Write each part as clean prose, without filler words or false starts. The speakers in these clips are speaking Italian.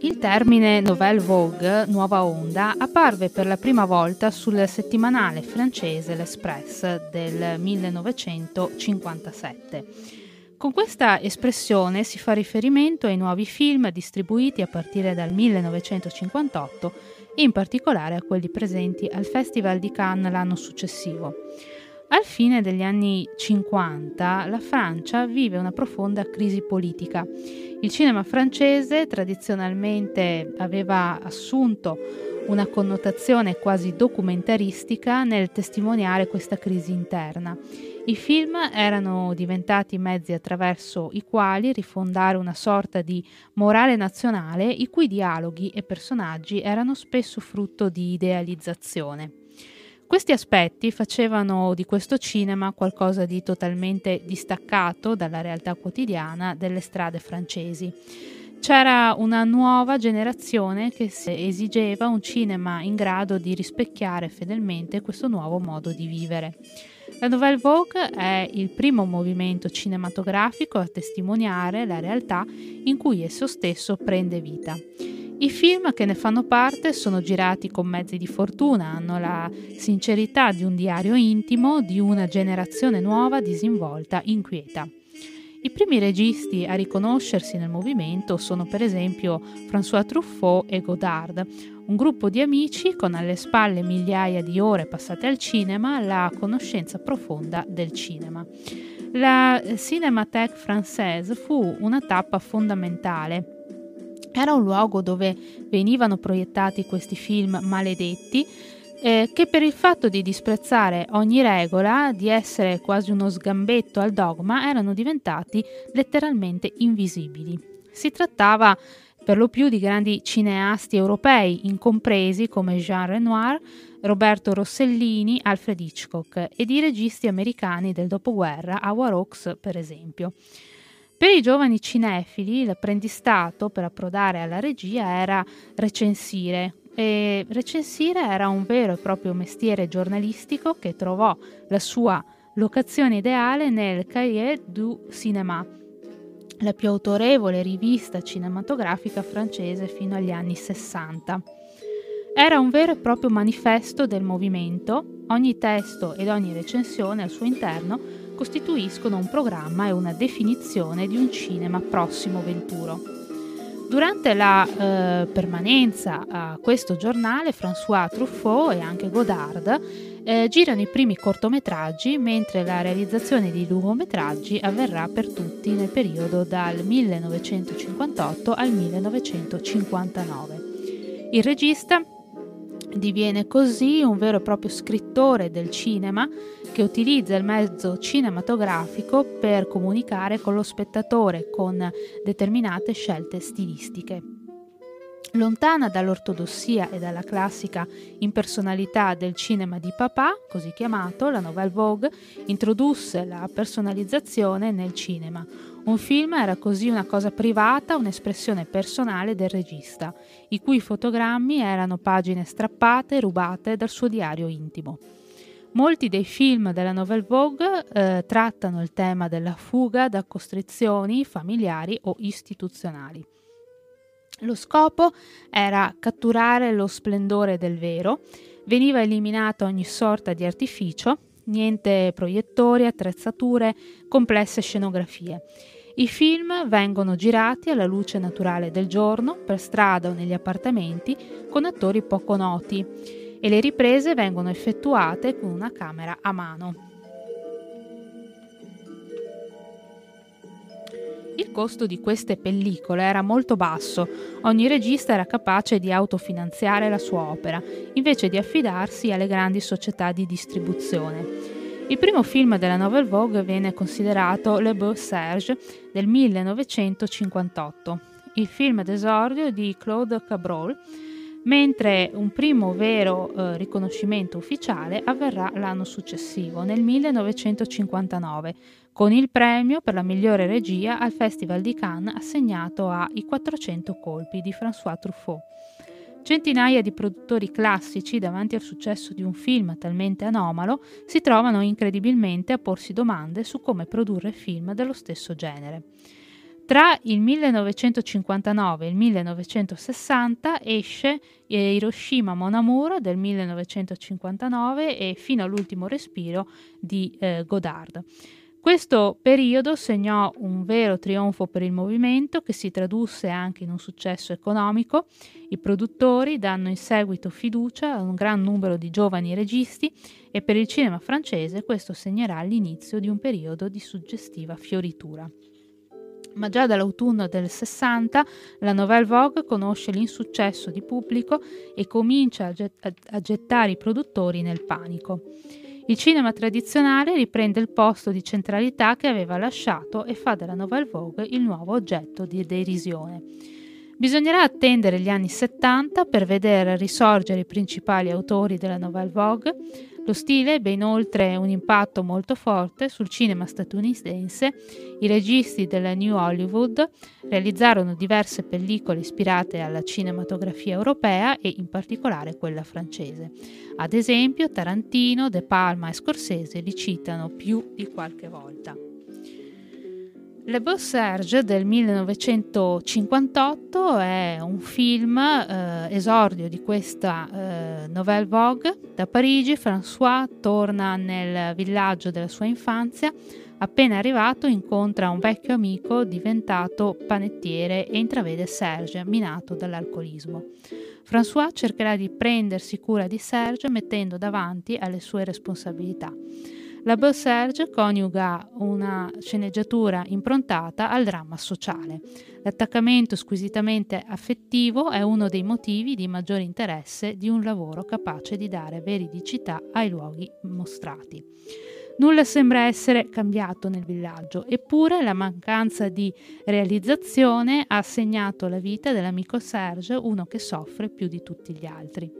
Il termine Nouvelle Vague, nuova onda, apparve per la prima volta sul settimanale francese L'Express del 1957. Con questa espressione si fa riferimento ai nuovi film distribuiti a partire dal 1958, in particolare a quelli presenti al Festival di Cannes l'anno successivo. Al fine degli anni 50 la Francia vive una profonda crisi politica. Il cinema francese tradizionalmente aveva assunto una connotazione quasi documentaristica nel testimoniare questa crisi interna. I film erano diventati mezzi attraverso i quali rifondare una sorta di morale nazionale, i cui dialoghi e personaggi erano spesso frutto di idealizzazione. Questi aspetti facevano di questo cinema qualcosa di totalmente distaccato dalla realtà quotidiana delle strade francesi. C'era una nuova generazione che esigeva un cinema in grado di rispecchiare fedelmente questo nuovo modo di vivere. La Nouvelle Vague è il primo movimento cinematografico a testimoniare la realtà in cui esso stesso prende vita. I film che ne fanno parte sono girati con mezzi di fortuna, hanno la sincerità di un diario intimo, di una generazione nuova, disinvolta, inquieta. I primi registi a riconoscersi nel movimento sono per esempio François Truffaut e Godard. Un gruppo di amici con alle spalle migliaia di ore passate al cinema, la conoscenza profonda del cinema. La Cinémathèque française fu una tappa fondamentale. Era un luogo dove venivano proiettati questi film maledetti che per il fatto di disprezzare ogni regola, di essere quasi uno sgambetto al dogma, erano diventati letteralmente invisibili. Si trattava per lo più di grandi cineasti europei, incompresi come Jean Renoir, Roberto Rossellini, Alfred Hitchcock e di registi americani del dopoguerra, Howard Hawks per esempio. Per i giovani cinefili l'apprendistato per approdare alla regia era recensire, e recensire era un vero e proprio mestiere giornalistico che trovò la sua locazione ideale nel Cahiers du Cinéma, la più autorevole rivista cinematografica francese fino agli anni 60. Era un vero e proprio manifesto del movimento, ogni testo ed ogni recensione al suo interno costituiscono un programma e una definizione di un cinema prossimo venturo. Durante la permanenza a questo giornale, François Truffaut e anche Godard girano i primi cortometraggi, mentre la realizzazione di lungometraggi avverrà per tutti nel periodo dal 1958 al 1959. Il regista diviene così un vero e proprio scrittore del cinema che utilizza il mezzo cinematografico per comunicare con lo spettatore con determinate scelte stilistiche. Lontana dall'ortodossia e dalla classica impersonalità del cinema di papà, così chiamato, la Nouvelle Vague introdusse la personalizzazione nel cinema. Un film era così una cosa privata, un'espressione personale del regista, i cui fotogrammi erano pagine strappate, rubate dal suo diario intimo. Molti dei film della Nouvelle Vague trattano il tema della fuga da costrizioni familiari o istituzionali. Lo scopo era catturare lo splendore del vero, veniva eliminata ogni sorta di artificio, niente proiettori, attrezzature, complesse scenografie. I film vengono girati alla luce naturale del giorno, per strada o negli appartamenti, con attori poco noti e le riprese vengono effettuate con una camera a mano. Il costo di queste pellicole era molto basso, ogni regista era capace di autofinanziare la sua opera, invece di affidarsi alle grandi società di distribuzione. Il primo film della Nouvelle Vague viene considerato Le Beau Serge del 1958, il film d'esordio di Claude Chabrol, mentre un primo vero riconoscimento ufficiale avverrà l'anno successivo, nel 1959, con il premio per la migliore regia al Festival di Cannes assegnato a I 400 colpi di François Truffaut. Centinaia di produttori classici, davanti al successo di un film talmente anomalo, si trovano incredibilmente a porsi domande su come produrre film dello stesso genere. Tra il 1959 e il 1960 esce Hiroshima Mon Amour del 1959 e Fino all'ultimo respiro di Godard. Questo periodo segnò un vero trionfo per il movimento, che si tradusse anche in un successo economico. I produttori danno in seguito fiducia a un gran numero di giovani registi e per il cinema francese questo segnerà l'inizio di un periodo di suggestiva fioritura. Ma già dall'autunno del 60 la Nouvelle Vague conosce l'insuccesso di pubblico e comincia a gettare i produttori nel panico. Il cinema tradizionale riprende il posto di centralità che aveva lasciato e fa della Nouvelle Vague il nuovo oggetto di derisione. Bisognerà attendere gli anni 70 per vedere risorgere i principali autori della Nouvelle Vague. Lo stile ebbe inoltre un impatto molto forte sul cinema statunitense. I registi della New Hollywood realizzarono diverse pellicole ispirate alla cinematografia europea e in particolare quella francese. Ad esempio Tarantino, De Palma e Scorsese li citano più di qualche volta. Le Beau Serge del 1958 è un film esordio di questa Nouvelle Vague. Da Parigi François torna nel villaggio della sua infanzia. Appena arrivato incontra un vecchio amico diventato panettiere e intravede Serge minato dall'alcolismo. François cercherà di prendersi cura di Serge mettendo davanti alle sue responsabilità. La Beau Serge coniuga una sceneggiatura improntata al dramma sociale. L'attaccamento squisitamente affettivo è uno dei motivi di maggiore interesse di un lavoro capace di dare veridicità ai luoghi mostrati. Nulla sembra essere cambiato nel villaggio, eppure la mancanza di realizzazione ha segnato la vita dell'amico Serge, uno che soffre più di tutti gli altri.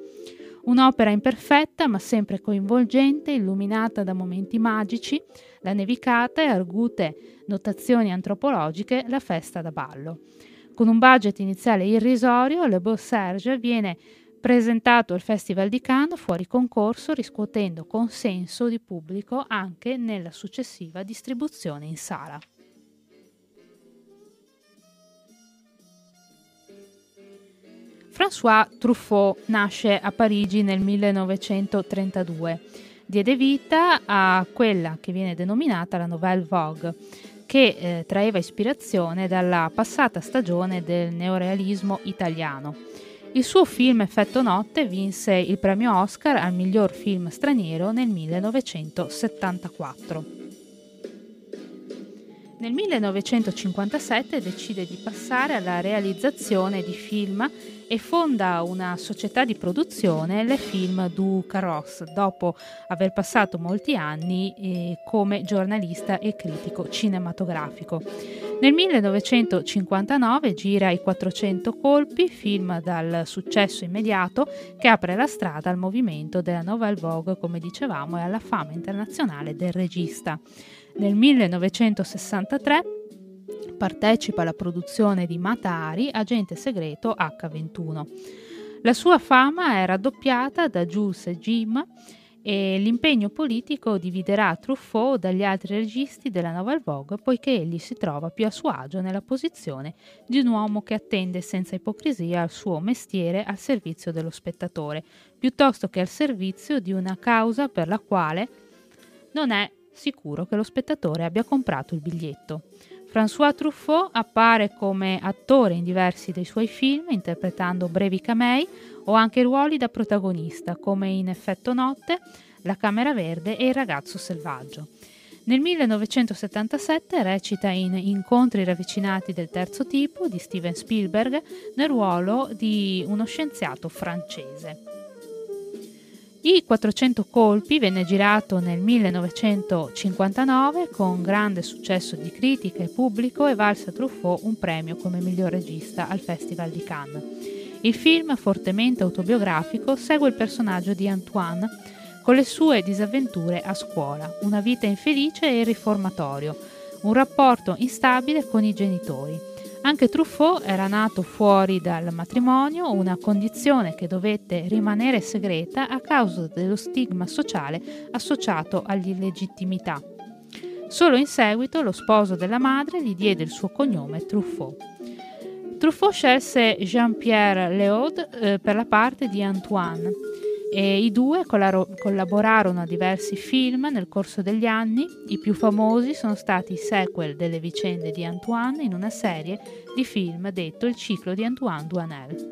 Un'opera imperfetta ma sempre coinvolgente, illuminata da momenti magici, la nevicata e argute notazioni antropologiche, la festa da ballo. Con un budget iniziale irrisorio, Le Beau Serge viene presentato al Festival di Cannes fuori concorso, riscuotendo consenso di pubblico anche nella successiva distribuzione in sala. François Truffaut nasce a Parigi nel 1932. Diede vita a quella che viene denominata la Nouvelle Vague, che traeva ispirazione dalla passata stagione del neorealismo italiano. Il suo film Effetto Notte vinse il premio Oscar al miglior film straniero nel 1974. Nel 1957 decide di passare alla realizzazione di film e fonda una società di produzione, Les Films du Carrosse, dopo aver passato molti anni come giornalista e critico cinematografico. Nel 1959 gira I 400 colpi, film dal successo immediato che apre la strada al movimento della Nouvelle Vague, come dicevamo, e alla fama internazionale del regista. Nel 1963 partecipa alla produzione di Mata Hari, agente segreto H21. La sua fama è raddoppiata da Jules e Jim e l'impegno politico dividerà Truffaut dagli altri registi della Nouvelle Vague, poiché egli si trova più a suo agio nella posizione di un uomo che attende senza ipocrisia il suo mestiere al servizio dello spettatore, piuttosto che al servizio di una causa per la quale non è sicuro che lo spettatore abbia comprato il biglietto. François Truffaut appare come attore in diversi dei suoi film, interpretando brevi camei o anche ruoli da protagonista, come in Effetto Notte, La Camera Verde e Il Ragazzo Selvaggio. Nel 1977 recita in Incontri ravvicinati del terzo tipo di Steven Spielberg nel ruolo di uno scienziato francese. I 400 colpi venne girato nel 1959 con grande successo di critica e pubblico e valse a Truffaut un premio come miglior regista al Festival di Cannes. Il film, fortemente autobiografico, segue il personaggio di Antoine con le sue disavventure a scuola, una vita infelice e il riformatorio, un rapporto instabile con i genitori. Anche Truffaut era nato fuori dal matrimonio, una condizione che dovette rimanere segreta a causa dello stigma sociale associato all'illegittimità. Solo in seguito lo sposo della madre gli diede il suo cognome Truffaut. Truffaut scelse Jean-Pierre Léaud per la parte di Antoine e i due collaborarono a diversi film nel corso degli anni. I più famosi sono stati i sequel delle vicende di Antoine in una serie di film detto Il ciclo di Antoine Doinel.